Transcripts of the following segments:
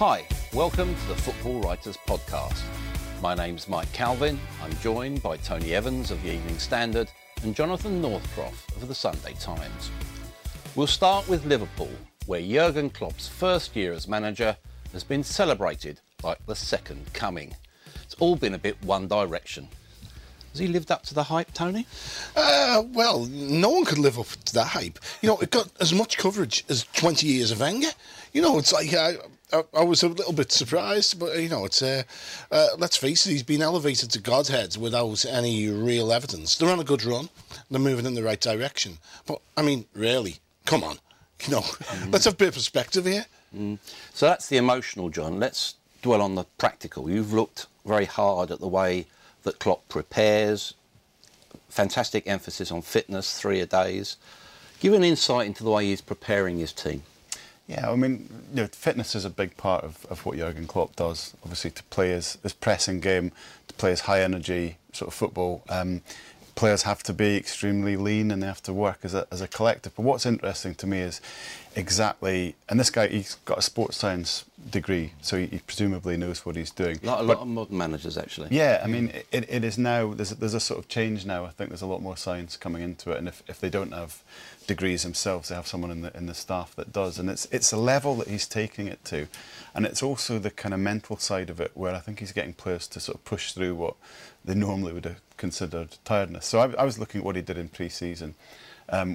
Hi, welcome to the Football Writers Podcast. My name's Mike Calvin. I'm joined by Tony Evans of the Evening Standard and Jonathan Northcroft of the Sunday Times. We'll start with Liverpool, where Jurgen Klopp's first year as manager has been celebrated like the second coming. It's all been a bit one direction. Has he lived up to the hype, Tony? Well, no one could live up to that hype. You know, it got as much coverage as 20 years of Wenger. You know, it's like... I was a little bit surprised, but, you know, it's let's face it, he's been elevated to Godhead without any real evidence. They're on a good run. They're moving in the right direction. But, I mean, really, come on. You know, Let's have a bit of perspective here. So that's the emotional, John. Let's dwell on the practical. You've looked very hard at the way that Klopp prepares. Fantastic emphasis on fitness, 3 a days. Give an insight into the way he's preparing his team. Yeah, I mean, you know, fitness is a big part of what Jurgen Klopp does, obviously, to play his pressing game, to play his high-energy sort of football. Players have to be extremely lean and they have to work as a collective. But what's interesting to me is exactly... And this guy, he's got a sports science degree, so he presumably knows what he's doing. A lot of modern managers, actually. Yeah, I mean, it is now... There's a sort of change now. I think there's a lot more science coming into it, and if they don't have... degrees themselves, they have someone in the staff that does, and it's a level that he's taking it to, and it's also the kind of mental side of it where I think he's getting players to sort of push through what they normally would have considered tiredness. So I was looking at what he did in pre-season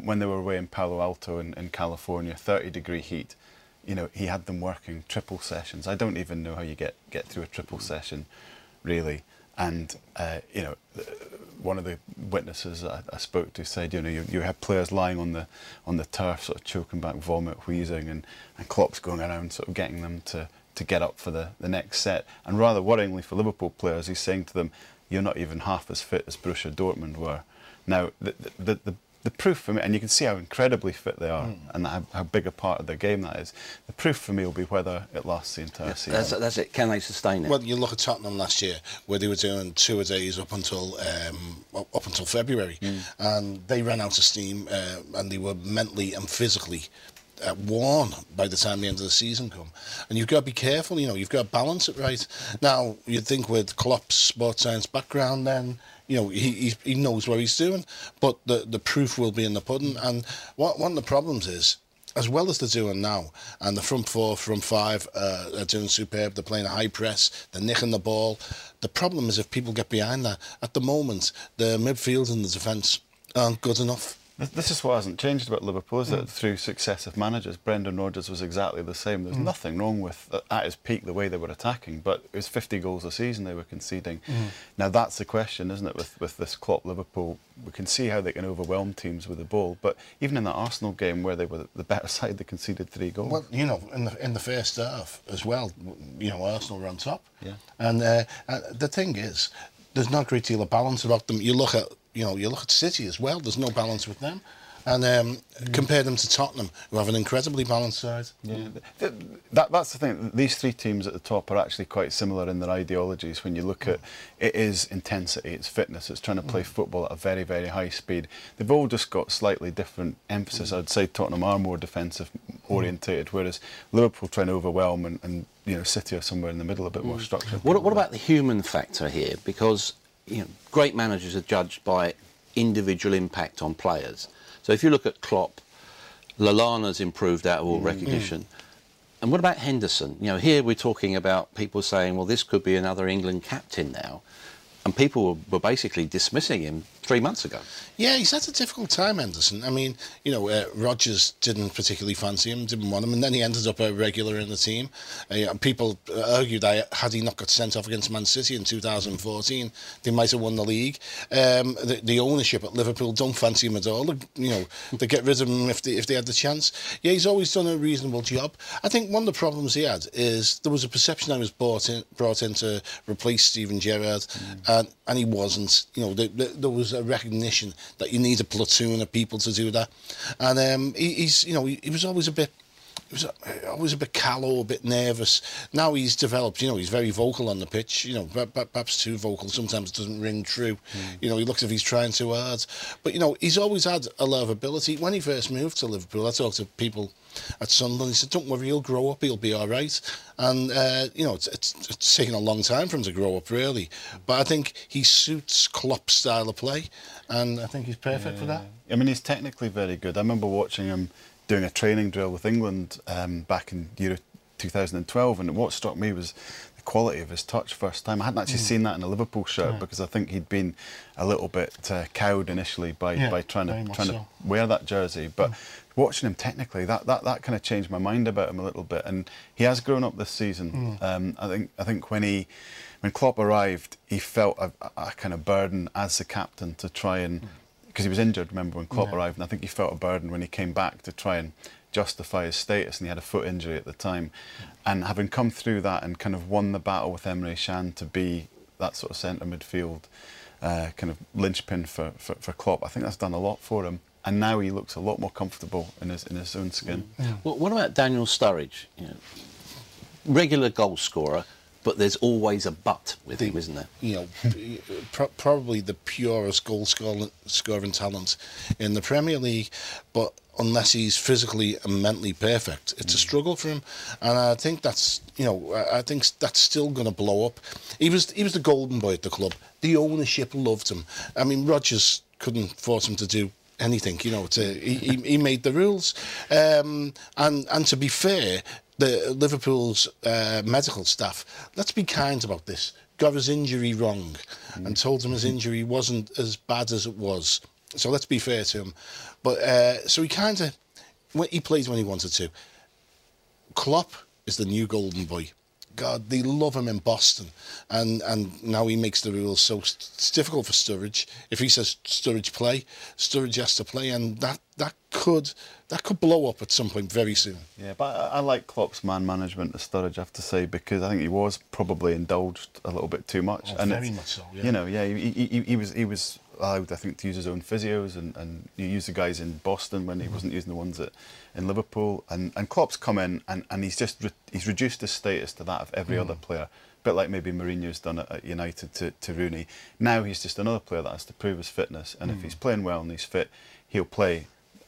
when they were away in Palo Alto in California, 30-degree heat. You know, he had them working triple sessions. I don't even know how you get through a triple session, really. And you know, one of the witnesses I spoke to said, you know, you have players lying on the turf, sort of choking back vomit, wheezing, and Klopp's going around sort of getting them to get up for the next set. And rather worryingly for Liverpool players, he's saying to them, "You're not even half as fit as Borussia Dortmund were." Now, the proof for me, and you can see how incredibly fit they are and how big a part of their game that is, the proof for me will be whether it lasts the entire season. That's it. Can they sustain it? Well, you look at Tottenham last year, where they were doing 2 a days up until February, and they ran out of steam, and they were mentally and physically worn by the time the end of the season come. And you've got to be careful, you know, you've got to balance it right. Now, you'd think with Klopp's sports science background then, you know, he knows what he's doing, but the proof will be in the pudding. And one of the problems is, as well as they're doing now, and the front four, front five are doing superb, they're playing a high press, they're nicking the ball, the problem is if people get behind that. At the moment, the midfield and the defence aren't good enough. This is what hasn't changed about Liverpool, is that through successive managers, Brendan Rodgers was exactly the same. There's nothing wrong with, at his peak, the way they were attacking, but it was 50 goals a season they were conceding. Now, that's the question, isn't it, with this Klopp-Liverpool? We can see how they can overwhelm teams with the ball, but even in that Arsenal game where they were the better side, they conceded 3 goals. Well, you know, in the first half as well, you know, Arsenal were on top. Yeah. And the thing is, there's not a great deal of balance about them. You look at City as well. There's no balance with them, and compare them to Tottenham, who have an incredibly balanced side. Yeah, that's the thing. These three teams at the top are actually quite similar in their ideologies. When you look at it, is intensity, it's fitness, it's trying to play football at a very, very high speed. They've all just got slightly different emphasis. I'd say Tottenham are more defensive orientated, whereas Liverpool trying to overwhelm, and you know, City are somewhere in the middle, a bit more structured. What about the human factor here? Because you know, great managers are judged by individual impact on players. So if you look at Klopp, Lallana's improved out of all recognition. And what about Henderson? You know, here we're talking about people saying, well, this could be another England captain now. And people were basically dismissing him 3 months ago. Yeah, he's had a difficult time, Henderson. I mean, you know, Rodgers didn't particularly fancy him, didn't want him, and then he ended up a regular in the team. People argued that had he not got sent off against Man City in 2014, they might have won the league. The ownership at Liverpool don't fancy him at all. You know, they get rid of him if they had the chance. Yeah, he's always done a reasonable job. I think one of the problems he had is there was a perception I was brought in to replace Steven Gerrard. And he wasn't. You know, there was a recognition that you need a platoon of people to do that. And he was always a bit, callow, a bit nervous. Now he's developed. You know, he's very vocal on the pitch. You know, perhaps too vocal. Sometimes it doesn't ring true. You know, he looks as if he's trying too hard. But you know, he's always had a lot of ability. When he first moved to Liverpool, I talked to people at Sunderland. He said, "Don't worry, he'll grow up. He'll be all right." And you know, it's taken a long time for him to grow up, really. But I think he suits Klopp's style of play, and I think he's perfect for that. I mean, he's technically very good. I remember watching him doing a training drill with England back in Euro 2012, and what struck me was the quality of his touch first time. I hadn't actually seen that in a Liverpool shirt because I think he'd been a little bit cowed initially by trying to wear that jersey. But watching him technically, that kind of changed my mind about him a little bit, and he has grown up this season. I think when Klopp arrived, he felt a kind of burden as the captain to try and. Because he was injured, remember, when Klopp arrived, and I think he felt a burden when he came back to try and justify his status, and he had a foot injury at the time. And having come through that and kind of won the battle with Emre Can to be that sort of centre midfield kind of linchpin for Klopp, I think that's done a lot for him. And now he looks a lot more comfortable in his own skin. Well, what about Daniel Sturridge? You know, regular goal scorer, but there's always a but with him, isn't there? You know, probably the purest goal-scoring talent in the Premier League, but unless he's physically and mentally perfect, it's a struggle for him. And I think that's, you know, that's still going to blow up. He was the golden boy at the club. The ownership loved him. I mean, Rodgers couldn't force him to do anything. You know, he made the rules. And to be fair, the Liverpool's medical staff, let's be kind about this, got his injury wrong and told him his injury wasn't as bad as it was. So let's be fair to him. But so he kind of, he played when he wanted to. Klopp is the new golden boy. God, they love him in Boston. And now he makes the rules, so it's difficult for Sturridge. If he says Sturridge play, Sturridge has to play, and that could blow up at some point very soon. Yeah, but I like Klopp's man management of Sturridge, I have to say, because I think he was probably indulged a little bit too much. Oh, very much so, yeah. You know, yeah, he was allowed, I think, to use his own physios, and he used the guys in Boston when he wasn't using the ones in Liverpool. And Klopp's come in and he's reduced his status to that of every other player. A bit like maybe Mourinho's done at United to Rooney. Now he's just another player that has to prove his fitness, and if he's playing well and he's fit, he'll play.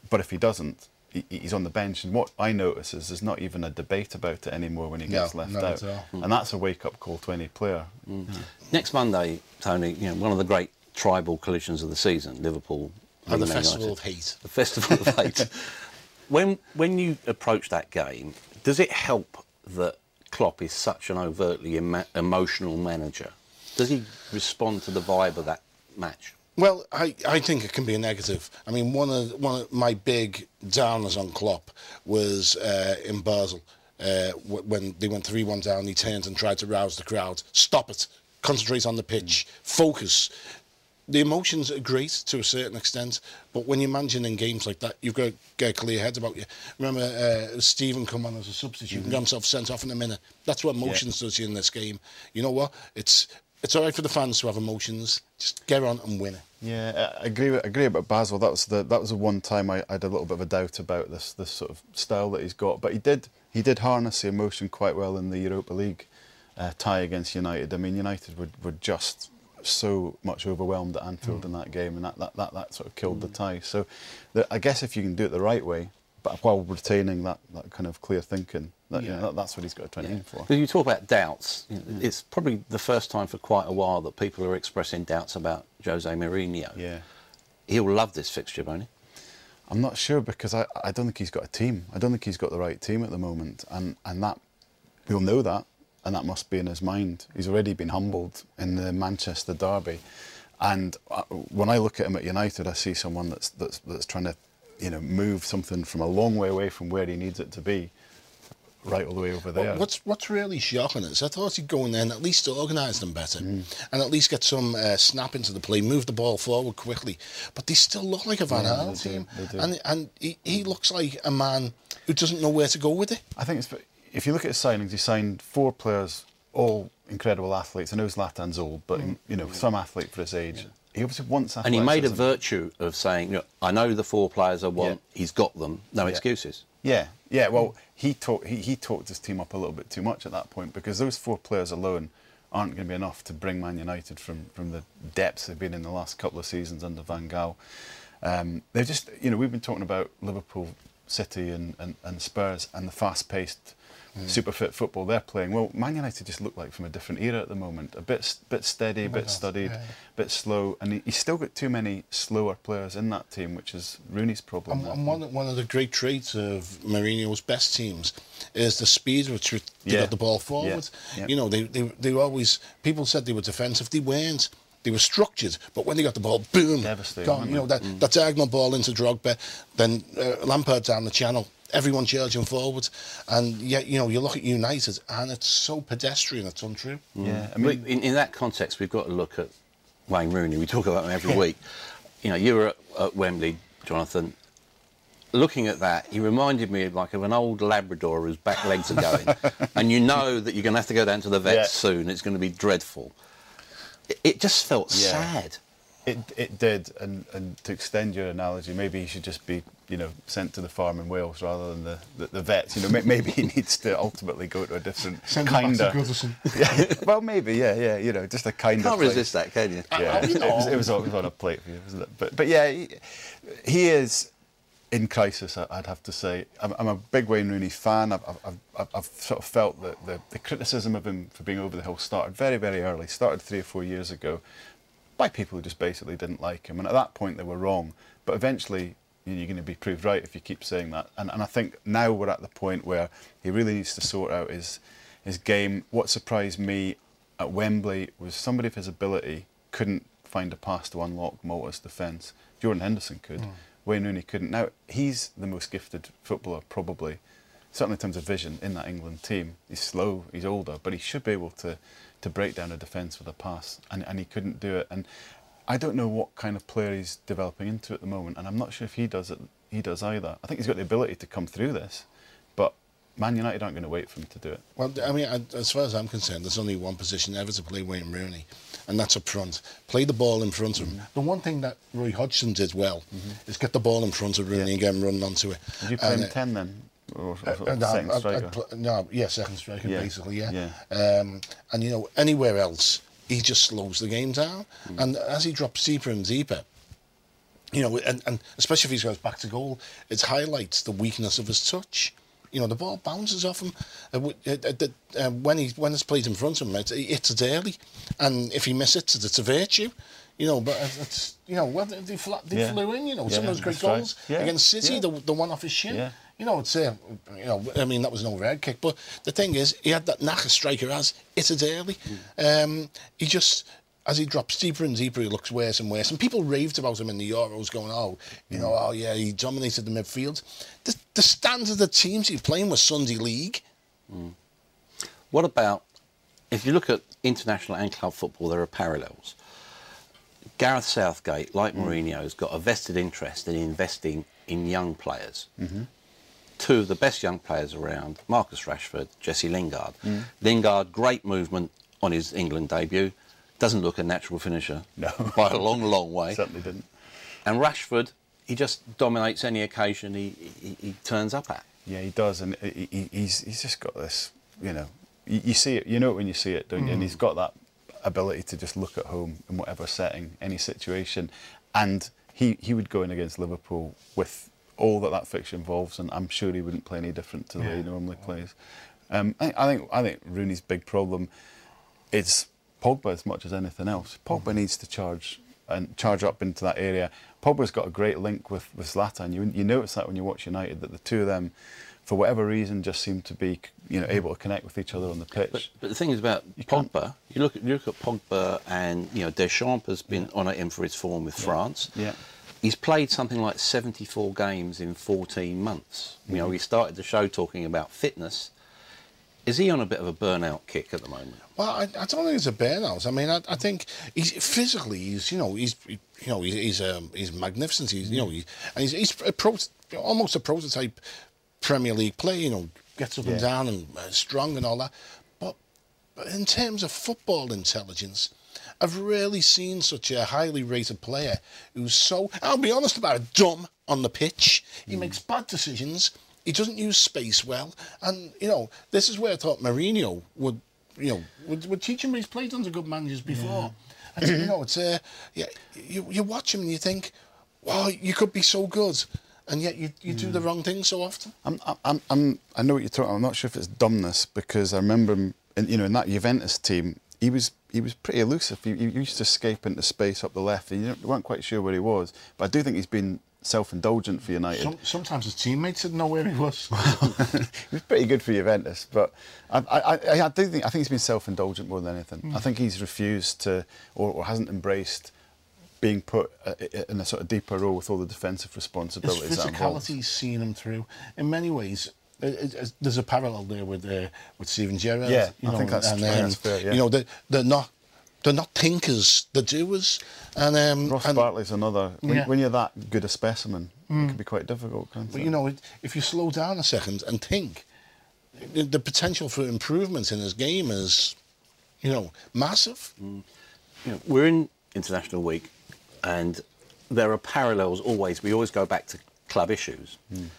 But if he doesn't, he's on the bench. And what I notice is there's not even a debate about it anymore when he gets left out. And that's a wake-up call to any player. Next Monday, Tony, you know, one of the great tribal collisions of the season, Liverpool and the Festival of Hate. The Festival of Hate. When you approach that game, does it help that Klopp is such an overtly emotional manager? Does he respond to the vibe of that match? Well, I think it can be a negative. I mean, one of my big downers on Klopp was in Basel when they went 3-1 down. He turned and tried to rouse the crowd. Stop it. Concentrate on the pitch. Focus. The emotions are great to a certain extent, but when you're managing in games like that, you've got to get a clear head about you. Remember, Steven come on as a substitute and got himself sent off in a minute. That's what emotions does you in this game. You know what? It's all right for the fans to have emotions. Just get on and win it. Yeah, I agree about Basel. That was the one time I had a little bit of a doubt about this sort of style that he's got. But he did harness the emotion quite well in the Europa League tie against United. I mean, United were just so much overwhelmed at Anfield in that game, and that sort of killed the tie. So I guess if you can do it the right way, but while retaining that kind of clear thinking, that's what he's got to try and aim for. You talk about doubts. It's probably the first time for quite a while that people are expressing doubts about Jose Mourinho. Yeah. He'll love this fixture, won't he? I'm not sure, because I don't think he's got a team. I don't think he's got the right team at the moment. And that, we'll know that, and that must be in his mind. He's already been humbled in the Manchester derby. And when I look at him at United, I see someone that's trying to, you know, move something from a long way away from where he needs it to be, right all the way over there. Well, what's really shocking is I thought he'd go in there and at least organise them better and at least get some snap into the play, move the ball forward quickly. But they still look like a Van Gaal team. And he looks like a man who doesn't know where to go with it. I think it's, if you look at his signings, he signed 4 players, all incredible athletes. I know Zlatan's old, but you know, some athlete for his age. Yeah. He obviously wants athleticism. And he made a virtue of saying, you know, I know the 4 players I want, he's got them, no excuses. Yeah, yeah, well, he talked his team up a little bit too much at that point, because those 4 players alone aren't going to be enough to bring Man United from the depths they've been in the last couple of seasons under Van Gaal. They've just, you know, we've been talking about Liverpool, City and Spurs and the fast-paced, super-fit football they're playing. Well, Man United just look like from a different era at the moment. A bit steady, studied, bit slow, and he's still got too many slower players in that team, which is Rooney's problem. And one of the great traits of Mourinho's best teams is the speed which they got the ball forward. Yeah. Yeah. You know, they always, people said they were defensive, they weren't. They were structured, but when they got the ball, boom, gone. You know, that diagonal ball into Drogba, then Lampard down the channel, everyone charging forward. And yet, you know, you look at United and it's so pedestrian, it's untrue. Yeah, I mean, in that context, we've got to look at Wayne Rooney. We talk about him every week. You know, you were at Wembley, Jonathan. Looking at that, he reminded me of an old Labrador whose back legs are going. And you know that you're going to have to go down to the vet soon. It's going to be dreadful. It just felt sad. It did, and to extend your analogy, maybe he should just be, you know, sent to the farm in Wales rather than the vets. You know, maybe he needs to ultimately go to a different well, maybe, yeah. You know, just a kind of. Can't resist that, can you? Yeah, it was on a plate for you, wasn't it? But yeah, he is in crisis, I'd have to say. I'm a big Wayne Rooney fan. I've sort of felt that the criticism of him for being over the hill started very, very early, started 3 or 4 years ago, by people who just basically didn't like him. And at that point, they were wrong. But eventually, you're going to be proved right if you keep saying that. And I think now we're at the point where he really needs to sort out his game. What surprised me at Wembley was somebody of his ability couldn't find a pass to unlock Malta's defence. Jordan Henderson could. Wayne Rooney couldn't. Now, he's the most gifted footballer, probably, certainly in terms of vision, in that England team. He's slow, he's older, but he should be able to break down a defence with a pass, and he couldn't do it. And I don't know what kind of player he's developing into at the moment, and I'm not sure if he does either. I think he's got the ability to come through this, but Man United aren't going to wait for him to do it. Well, I mean, as far as I'm concerned, there's only one position ever to play Wayne Rooney, and that's up front. Play the ball in front of him. The one thing that Roy Hodgson did well is get the ball in front of Rooney and get him running onto it. Did you play him 10 then? Second striker, basically, and, you know, anywhere else, he just slows the game down. And as he drops deeper and deeper, you know, and especially if he goes back to goal, it highlights the weakness of his touch. You know, the ball bounces off him. When it's played in front of him, it's daily. And if he misses it, it's a virtue. You know, but it's, you know, well, they flew in, you know, some of those great goals against City, the one off his shin. Yeah. You know, it's you know, I mean, that was no red kick, but the thing is, he had that knack a striker has. It's a daily. He just, as he drops deeper and deeper, he looks worse and worse. And people raved about him in the Euros, going, "Oh, you know, oh yeah, he dominated the midfield." The standard of the teams he was playing was Sunday League. What about if you look at international and club football? There are parallels. Gareth Southgate, like Mourinho, has got a vested interest in investing in young players. Two of the best young players around, Marcus Rashford, Jesse Lingard. Lingard, great movement on his England debut. Doesn't look a natural finisher. No. By a long, long way. Certainly didn't. And Rashford, he just dominates any occasion he turns up at. Yeah, he does. And he's just got this, you know, you see it, you know it when you see it, don't you? And he's got that ability to just look at home in whatever setting, any situation. And he would go in against Liverpool with all that fixture involves, and I'm sure he wouldn't play any different to the way he normally plays. I think Rooney's big problem is Pogba as much as anything else. Pogba needs to charge up into that area. Pogba's got a great link with Zlatan. You notice that when you watch United, that the two of them, for whatever reason, just seem to be able to connect with each other on the pitch. But the thing is about Pogba, you look at Pogba, and Deschamps has been on at him for his form with France. Yeah. He's played something like 74 games in 14 months. Mm-hmm. We started the show talking about fitness. Is he on a bit of a burnout kick at the moment? Well, I don't think it's a burnout. I mean, I think he's physically magnificent. He's almost a prototype Premier League player. Gets up and down and strong and all that. But in terms of football intelligence, I've rarely seen such a highly rated player who's so, I'll be honest about it, dumb on the pitch. He makes bad decisions. He doesn't use space well. And, this is where I thought Mourinho would teach him. He's played under good managers before. Yeah. And, you watch him and you think, wow, you could be so good. And yet you do the wrong thing so often. I know what you're talking about. I'm not sure if it's dumbness, because I remember him, in that Juventus team, he was pretty elusive. He used to escape into space up the left, and you weren't quite sure where he was. But I do think he's been self-indulgent for United. Sometimes his teammates didn't know where he was. He was pretty good for Juventus, but I think he's been self-indulgent more than anything. I think he's refused to, or hasn't embraced, being put in a sort of deeper role with all the defensive responsibilities. His physicality's seen him through. In many ways, there's a parallel there with Steven Gerrard. Yeah, I think that's fair. Yeah. They're not thinkers, they're doers. And Ross Barkley's another. When you're that good a specimen, it can be quite difficult, can't it? But if you slow down a second and think, the potential for improvement in his game is, massive. Mm. We're in International Week, and there are parallels always. We always go back to club issues. Mm.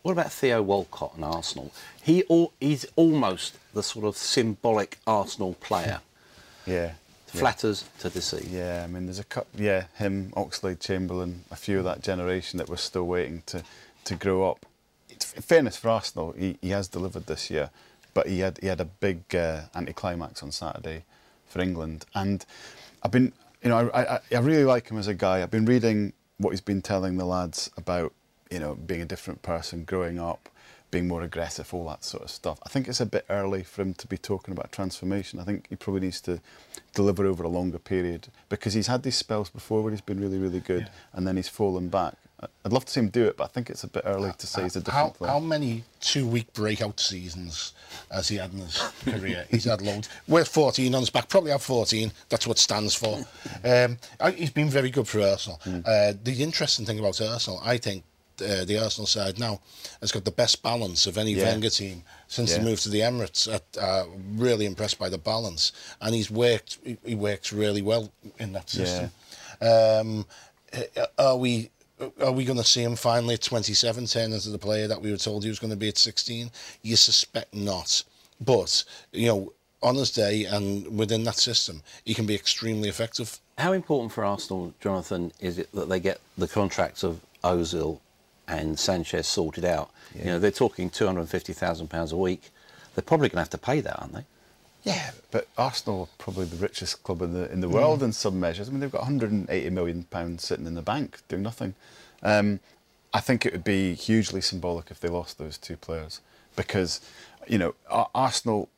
What about Theo Walcott and Arsenal? He's almost the sort of symbolic Arsenal player. Yeah. Flatters to deceive. Yeah, I mean, there's a couple. Yeah, him, Oxlade-Chamberlain, a few of that generation that we're still waiting to grow up. In fairness for Arsenal, he has delivered this year, but he had a big anticlimax on Saturday for England. And I've been, I really like him as a guy. I've been reading what he's been telling the lads about, being a different person, growing up, being more aggressive, all that sort of stuff. I think it's a bit early for him to be talking about transformation. I think he probably needs to deliver over a longer period, because he's had these spells before where he's been really, really good and then he's fallen back. I'd love to see him do it, but I think it's a bit early to say he's a different player. How many two-week breakout seasons has he had in his career? He's had loads. We're 14 on his back, probably have 14. That's what stands for. He's been very good for Arsenal. Mm. The interesting thing about Arsenal, I think, the Arsenal side now has got the best balance of any Wenger team since he moved to the Emirates. Really impressed by the balance, and he works really well in that system. Yeah. Are we going to see him finally at 27 turn into the player that we were told he was going to be at 16? You suspect not, but on his day and within that system, he can be extremely effective. How important for Arsenal, Jonathan, is it that they get the contracts of Ozil and Sanchez sorted out? Yeah. They're talking £250,000 a week. They're probably going to have to pay that, aren't they? Yeah, but Arsenal are probably the richest club in the world in some measures. I mean, they've got £180 million sitting in the bank doing nothing. I think it would be hugely symbolic if they lost those two players, because Arsenal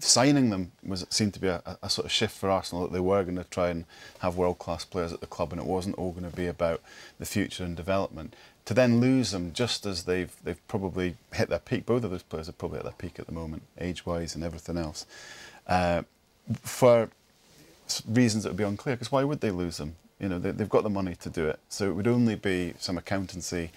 signing them seemed to be a sort of shift for Arsenal, that they were going to try and have world-class players at the club, and it wasn't all going to be about the future and development. To then lose them just as they've probably hit their peak. Both of those players are probably at their peak at the moment, age-wise and everything else, for reasons that would be unclear, because why would they lose them? They've got the money to do it, so it would only be some accountancy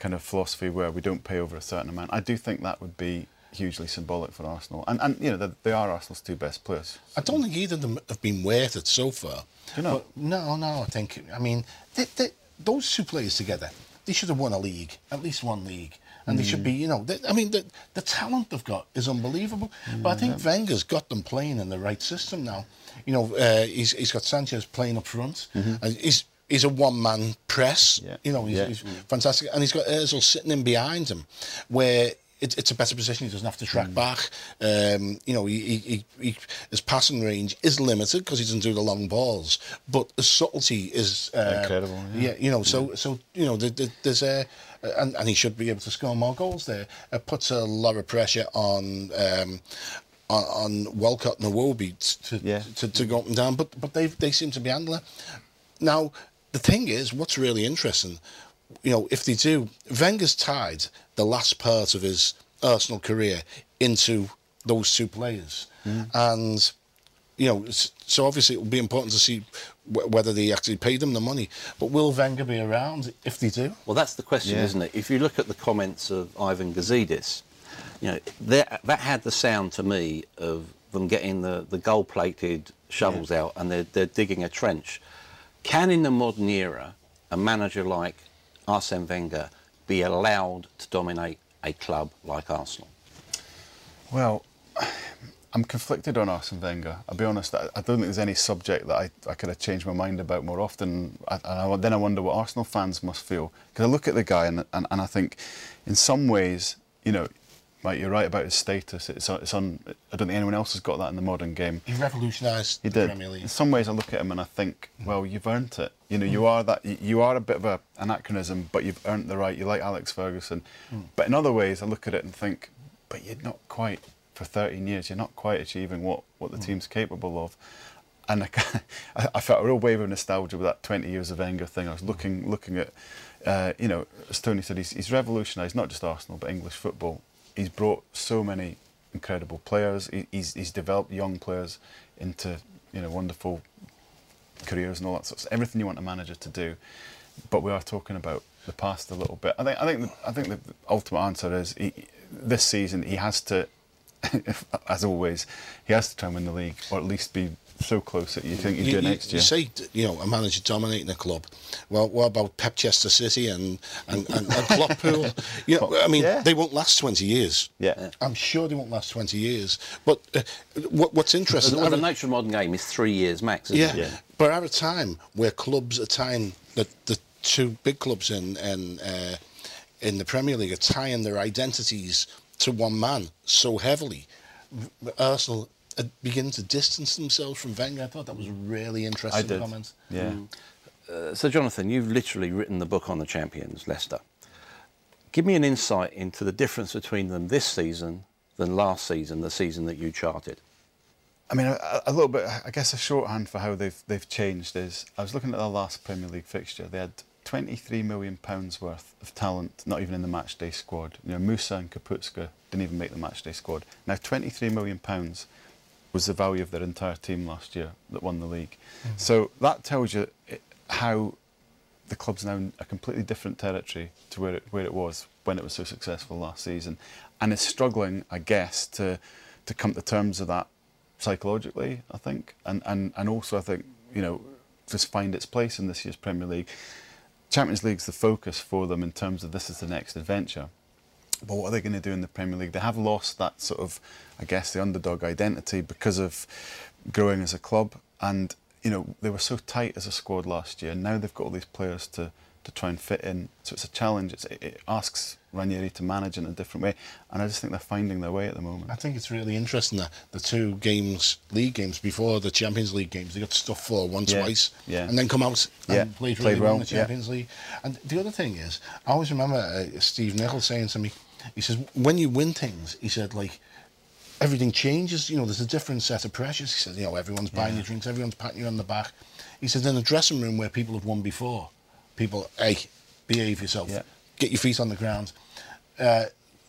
kind of philosophy where we don't pay over a certain amount. I do think that would be hugely symbolic for Arsenal, and they are Arsenal's two best players. I don't think either of them have been worth it so far. No, I think, those two players together, they should have won a league, at least one league, and they should be, the talent they've got is unbelievable. But I think Wenger's got them playing in the right system now. He's got Sanchez playing up front, and he's a one-man press. He's fantastic, and he's got Ozil sitting in behind him, where it's a better position. He doesn't have to track back. You know, he his passing range is limited because he doesn't do the long balls, but his subtlety is incredible. Yeah, you know, so you know, there's a and he should be able to score more goals there. It puts a lot of pressure on Walcott and Iwobi to go up and down, but they seem to be handling. Now, the thing is, what's really interesting, you know, if they do, Wenger's tied the last part of his Arsenal career into those two players. And, you know, so obviously it will be important to see whether they actually pay them the money. But will Wenger be around if they do? Well, that's the question, isn't it? If you look at the comments of Ivan Gazidis, you know, that had the sound to me of them getting the gold-plated shovels out and they're digging a trench. Can, in the modern era, a manager like Arsene Wenger be allowed to dominate a club like Arsenal? Well, I'm conflicted on Arsene Wenger. I'll be honest, I don't think there's any subject that I could have changed my mind about more often. Then I wonder what Arsenal fans must feel. Because I look at the guy and I think, in some ways, you know, Mike, you're right about his status. I don't think anyone else has got that in the modern game. He revolutionised the Premier League. In some ways, I look at him and I think, well, you've earned it. You know, you are that. You are a bit of an anachronism, but you've earned the right. You're like Alex Ferguson. But in other ways, I look at it and think, but you're not quite, for 13 years, you're not quite achieving what the team's capable of. And I felt a real wave of nostalgia with that 20 years of Wenger thing. I was looking at, you know, as Tony said, he's revolutionised not just Arsenal, but English football. He's brought so many incredible players. He's developed young players into, you know, wonderful careers and all that sort of stuff. Everything you want a manager to do. But we are talking about the past a little bit. I think the ultimate answer is this season he has to, as always, he has to try and win the league or at least be so close that you think he'd do it next year. You say, you know, a manager dominating a club. Well, what about Pepchester City and Clockpool? You know, I mean, they won't last 20 years. Yeah. I'm sure they won't last 20 years. But what's interesting... Well, the nature of modern game is 3 years max, isn't it? Yeah. But at a time where clubs are tying... The two big clubs in the Premier League are tying their identities to one man so heavily. Arsenal... begin to distance themselves from Wenger. I thought that was a really interesting comment. Yeah. So, Jonathan, you've literally written the book on the champions, Leicester. Give me an insight into the difference between them this season than last season, the season that you charted. I mean, a little bit, I guess a shorthand for how they've changed is, I was looking at their last Premier League fixture. They had £23 million worth of talent, not even in the matchday squad. You know, Moussa and Kaputska didn't even make the matchday squad. Now, £23 million... was the value of their entire team last year that won the league. Mm-hmm. So that tells you how the club's now in a completely different territory to where it was when it was so successful last season. And it's struggling, I guess, to come to terms with that psychologically, I think. And also, I think, you know, just find its place in this year's Premier League. Champions League's the focus for them in terms of this is the next adventure. But what are they going to do in the Premier League? They have lost that sort of, I guess, the underdog identity because of growing as a club. And, you know, they were so tight as a squad last year. Now they've got all these players to try and fit in. So it's a challenge. It asks Ranieri to manage in a different way. And I just think they're finding their way at the moment. I think it's really interesting that the two games, league games, before the Champions League games, they got stuffed 4-1 twice and then come out and played really well in the Champions League. And the other thing is, I always remember Steve Nicholls saying to me, he says, when you win things, he said, like, everything changes. You know, there's a different set of pressures. He said, you know, everyone's buying you drinks, everyone's patting you on the back. He said, in a dressing room where people have won before, people, hey, behave yourself. Yeah. Get your feet on the ground.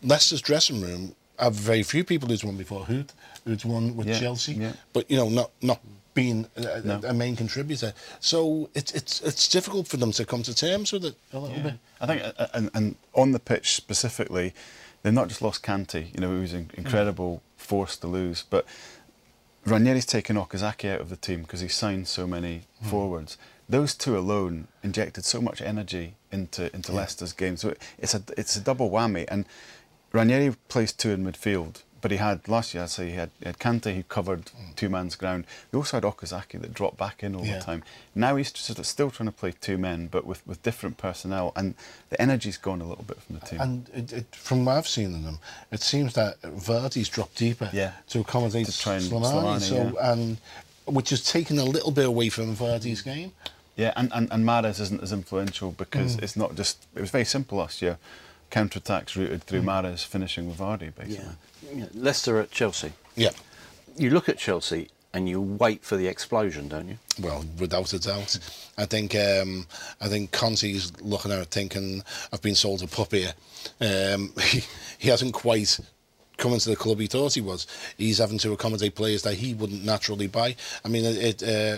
Leicester's dressing room, I have very few people who'd won before. Who'd won with Chelsea? Yeah. But, you know, not being a main contributor. So it's difficult for them to come to terms with it a little bit. I think, and on the pitch specifically, they've not just lost Kante, you know, who was an incredible force to lose, but Ranieri's taken Okazaki out of the team because he signed so many forwards. Those two alone injected so much energy into Leicester's game. So it's a double whammy. And Ranieri plays two in midfield, But he had, last year, I'd say, he had Kante, who covered two-man's ground. We also had Okazaki that dropped back in all the time. Now he's still trying to play two men, but with different personnel, and the energy's gone a little bit from the team. And from what I've seen in them, it seems that Vardy's dropped deeper to accommodate Slimani, which is taking a little bit away from Vardy's game. Yeah, and Mahrez isn't as influential because it's not just... It was very simple last year. Counter-attacks routed through Mahrez, finishing with Vardy, basically. Yeah. Leicester at Chelsea. Yeah. You look at Chelsea and you wait for the explosion, don't you? Well, without a doubt. I think Conte's looking out thinking, I've been sold a pup here. He hasn't quite come into the club he thought he was. He's having to accommodate players that he wouldn't naturally buy. I mean,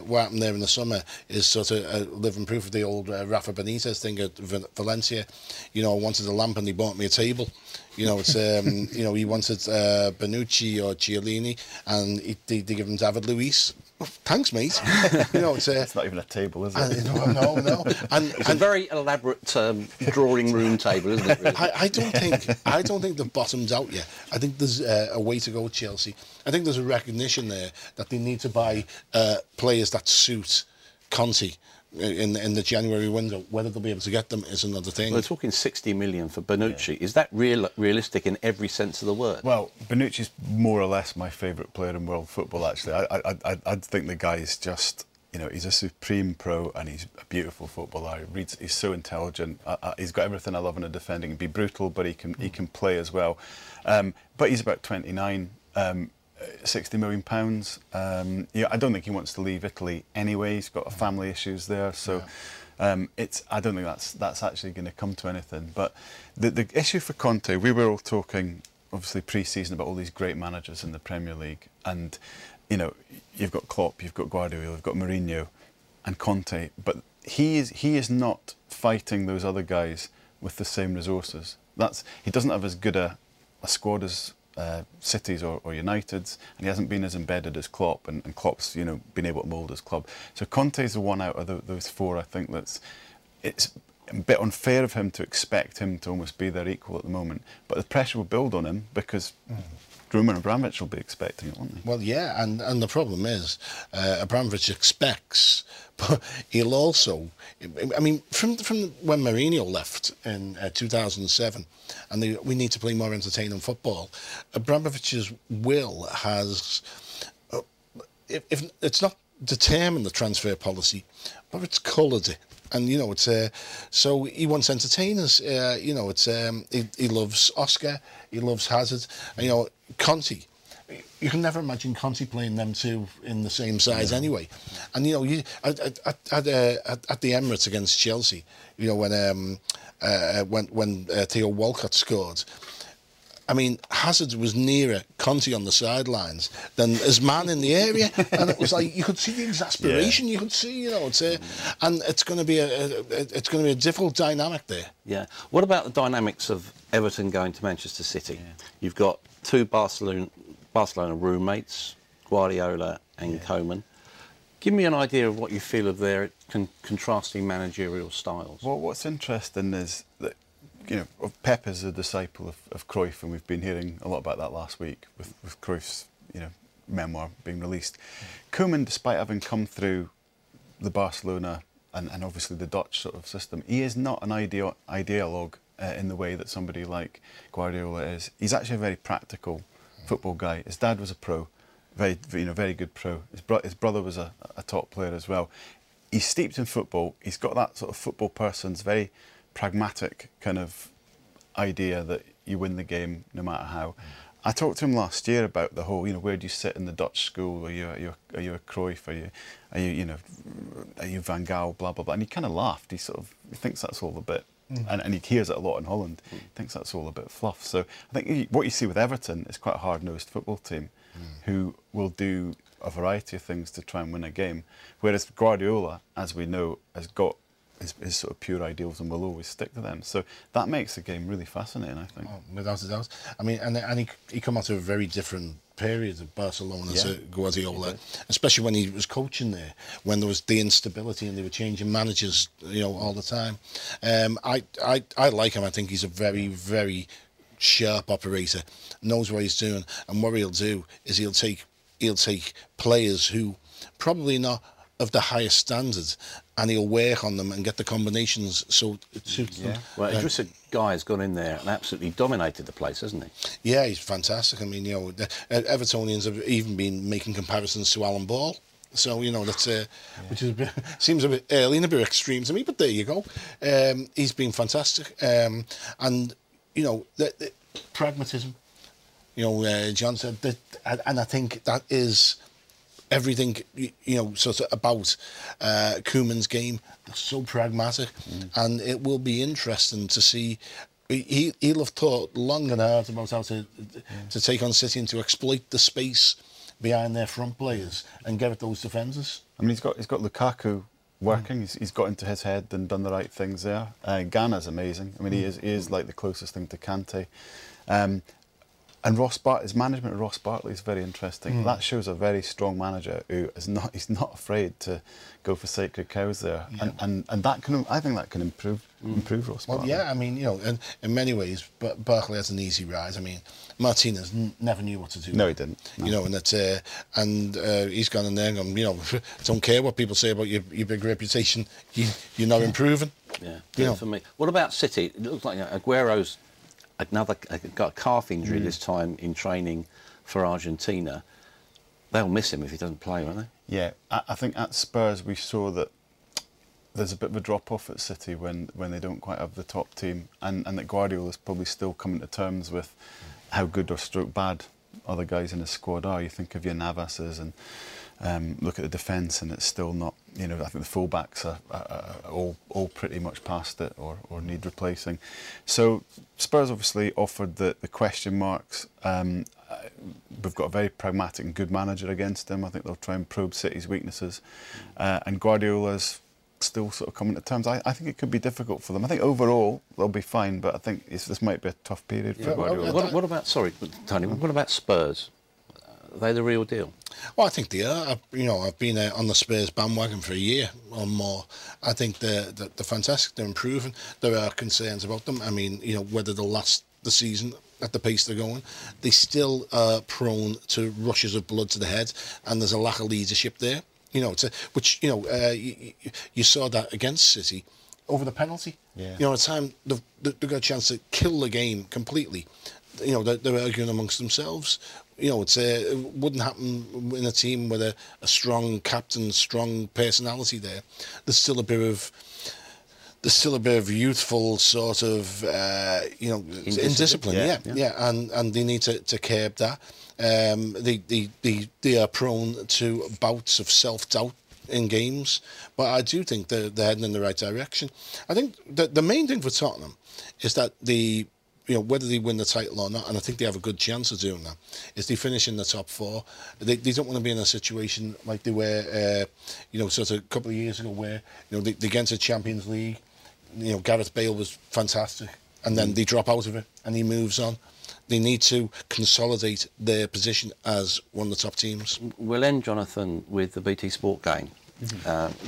what happened there in the summer is sort of a living proof of the old Rafa Benitez thing at Valencia. You know, I wanted a lamp and he bought me a table. You know, it's you know, he wanted Bonucci or Chiellini, and they give him David Luiz. Well, thanks, mate. You know, it's not even a table, is it? No. It's a very elaborate drawing room table, isn't it? Really? I don't think they've bottomed out yet. I think there's a way to go with Chelsea. I think there's a recognition there that they need to buy players that suit Conte in the January window. Whether they'll be able to get them is another thing. Well, they're talking 60 million for Bonucci. Yeah. Is that realistic in every sense of the word? Well, Bonucci's more or less my favourite player in world football, actually. I think the guy is just, you know, he's a supreme pro and he's a beautiful footballer. He reads, he's so intelligent. He's got everything I love in a defending. He'd be brutal, but he can play as well. But he's about 29. £60 million. Yeah, I don't think he wants to leave Italy anyway. He's got family issues there, so it's. I don't think that's actually going to come to anything. But the issue for Conte, we were all talking obviously pre-season about all these great managers in the Premier League, and you know, you've got Klopp, you've got Guardiola, you've got Mourinho, and Conte, but he is not fighting those other guys with the same resources. He doesn't have as good a squad as City's or United's, and he hasn't been as embedded as Klopp, and Klopp's, you know, been able to mould his club. So Conte's the one out of those four, I think, it's a bit unfair of him to expect him to almost be their equal at the moment. But the pressure will build on him because Roman Abramovich will be expecting it, won't they? Well, yeah, and the problem is Abramovich expects, but he'll also... I mean, from when Mourinho left in 2007 and we need to play more entertaining football, Abramovich's will has... if it's not determined the transfer policy, but it's coloured it. And, you know, it's so he wants entertainers. You know, it's he loves Oscar, he loves Hazard. You know, Conte, you can never imagine Conte playing them two in the same size anyway. And, you know, at the Emirates against Chelsea, you know, when Theo Walcott scored, I mean, Hazard was nearer Conte on the sidelines than his man in the area, and it was like you could see the exasperation. Yeah. You could see, you know, and it's going to be a difficult dynamic there. Yeah. What about the dynamics of Everton going to Manchester City? Yeah. You've got two Barcelona roommates, Guardiola and Koeman. Give me an idea of what you feel of their contrasting managerial styles. Well, what's interesting is that, you know, Pep is a disciple of Cruyff, and we've been hearing a lot about that last week with Cruyff's, you know, memoir being released. Koeman, despite having come through the Barcelona and obviously the Dutch sort of system, he is not an ideologue in the way that somebody like Guardiola is. He's actually a very practical football guy. His dad was a pro, very good pro. His brother was a top player as well. He's steeped in football. He's got that sort of football person's very pragmatic kind of idea that you win the game no matter how. I talked to him last year about the whole, you know, where do you sit in the Dutch school? Are you a Cruyff? Are you Van Gaal? Blah blah blah. And he kind of laughed. He sort of thinks that's all a bit, and he hears it a lot in Holland. He thinks that's all a bit fluff. So I think what you see with Everton is quite a hard-nosed football team who will do a variety of things to try and win a game. Whereas Guardiola, as we know, has got his sort of pure ideals and will always stick to them. So that makes the game really fascinating, I think. Oh, without a doubt. I mean, and he come out of a very different period of Barcelona to Guardiola, especially when he was coaching there, when there was the instability and they were changing managers, you know, all the time. I like him. I think he's a very, very sharp operator, knows what he's doing, and what he'll do is he'll take players who probably not of the highest standard, and he'll work on them and get the combinations so it suits them. Well, Idrissa Guy has gone in there and absolutely dominated the place, hasn't he? Yeah, he's fantastic. I mean, you know, Evertonians have even been making comparisons to Alan Ball. So, you know, that's which is a bit, seems a bit early and a bit extreme to me, but there you go. He's been fantastic. And, you know, the pragmatism, you know, John said, that, and I think that is everything, you know, sort of about Koeman's game. It's so pragmatic, and it will be interesting to see. He'll have thought long and hard about how to take on City and to exploit the space behind their front players and get at those defenders. I mean, he's got Lukaku working. He's got into his head and done the right things there. Ghana's amazing. I mean, he is like the closest thing to Kante. And his management of Ross Barkley is very interesting. That shows a very strong manager who is not afraid to go for sacred cows there, and that can, I think that can improve Ross Barkley. Well, yeah, I mean, you know, in many ways, Barkley has an easy ride. I mean, Martinez never knew what to do. No, he didn't. No. You know, and he's gone in there and gone, you know, don't care what people say about your big reputation. You're not improving. Yeah, good for me. What about City? It looks like Aguero's got a calf injury this time in training for Argentina. They'll miss him if he doesn't play, won't they? Yeah, I think at Spurs we saw that there's a bit of a drop-off at City when they don't quite have the top team, and that Guardiola's probably still coming to terms with how good or stroke bad other guys in his squad are. You think of your Navas's and look at the defence, and it's still not, you know, I think the full-backs are all pretty much past it or need replacing. So Spurs obviously offered the question marks. We've got a very pragmatic and good manager against them. I think they'll try and probe City's weaknesses. And Guardiola's still sort of coming to terms. I think it could be difficult for them. I think overall they'll be fine, but I think this might be a tough period for Guardiola. What about, sorry, Tony, what about Spurs? Are they the real deal? Well, I think they are. I've been on the Spurs bandwagon for a year or more. I think they're fantastic. They're improving. There are concerns about them. I mean, you know, whether they'll last the season at the pace they're going. They still are prone to rushes of blood to the head, and there's a lack of leadership there. You know, you saw that against City over the penalty. Yeah. You know, at the time they've got a chance to kill the game completely. You know, they're arguing amongst themselves. You know, it wouldn't happen in a team with a strong captain, strong personality there. There's still a bit of youthful sort of, indiscipline. Yeah. And they need to curb that. They are prone to bouts of self-doubt in games, but I do think they're heading in the right direction. I think the main thing for Tottenham is that whether they win the title or not, and I think they have a good chance of doing that, is they finish in the top four. They don't want to be in a situation like they were, sort of a couple of years ago where, they get into Champions League, Gareth Bale was fantastic, and then they drop out of it and he moves on. They need to consolidate their position as one of the top teams. We'll end, Jonathan, with the BT Sport game.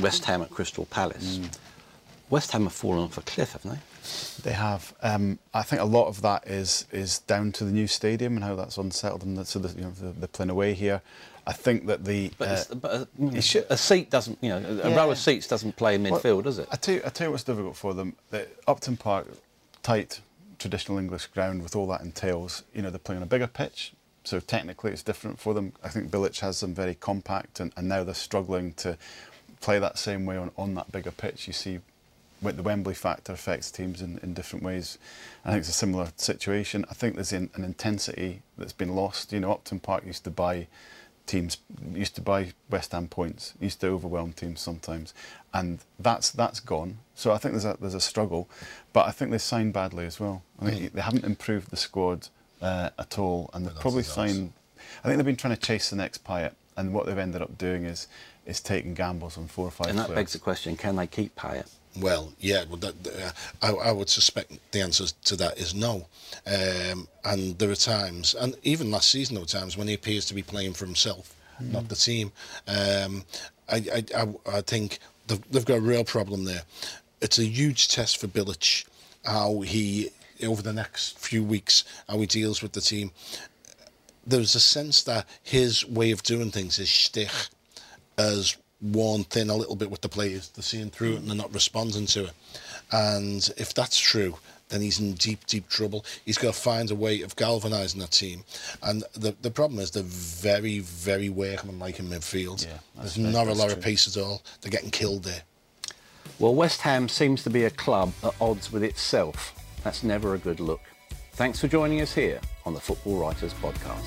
West Ham at Crystal Palace. West Ham have fallen off a cliff, haven't they? They have. I think a lot of that is down to the new stadium and how that's unsettled them. So they're playing away here. I think that a seat doesn't. A row of seats doesn't play in midfield, does it? I tell you what's difficult for them. Upton Park, tight, traditional English ground with all that entails. They're playing on a bigger pitch, so technically it's different for them. I think Bilic has them very compact, and now they're struggling to play that same way on that bigger pitch. You see. The Wembley factor affects teams in different ways. I think it's a similar situation. I think there's an intensity that's been lost. Upton Park used to buy West Ham points, used to overwhelm teams sometimes, and that's gone. So I think there's a struggle, but I think they signed badly as well. I think they haven't improved the squad at all, and they've probably signed. I think they've been trying to chase the next Payet, and what they've ended up doing is taking gambles on 4 or 5. And that players. Begs the question: can they keep Payet? Well, yeah, I would suspect the answer to that is no. And there are times, and even last season there were times, when he appears to be playing for himself, not the team. I think they've got a real problem there. It's a huge test for Bilic, how he over the next few weeks, how he deals with the team, there's a sense that his way of doing things, his shtick, has worn thin a little bit with the players. They're seeing through it and they're not responding to it. And if that's true, then he's in deep, deep trouble. He's got to find a way of galvanising that team. And the problem is they're very, very workmanlike in midfield. Yeah, there's not a lot of pace at all. They're getting killed there. Well, West Ham seems to be a club at odds with itself. That's never a good look. Thanks for joining us here on the Football Writers Podcast.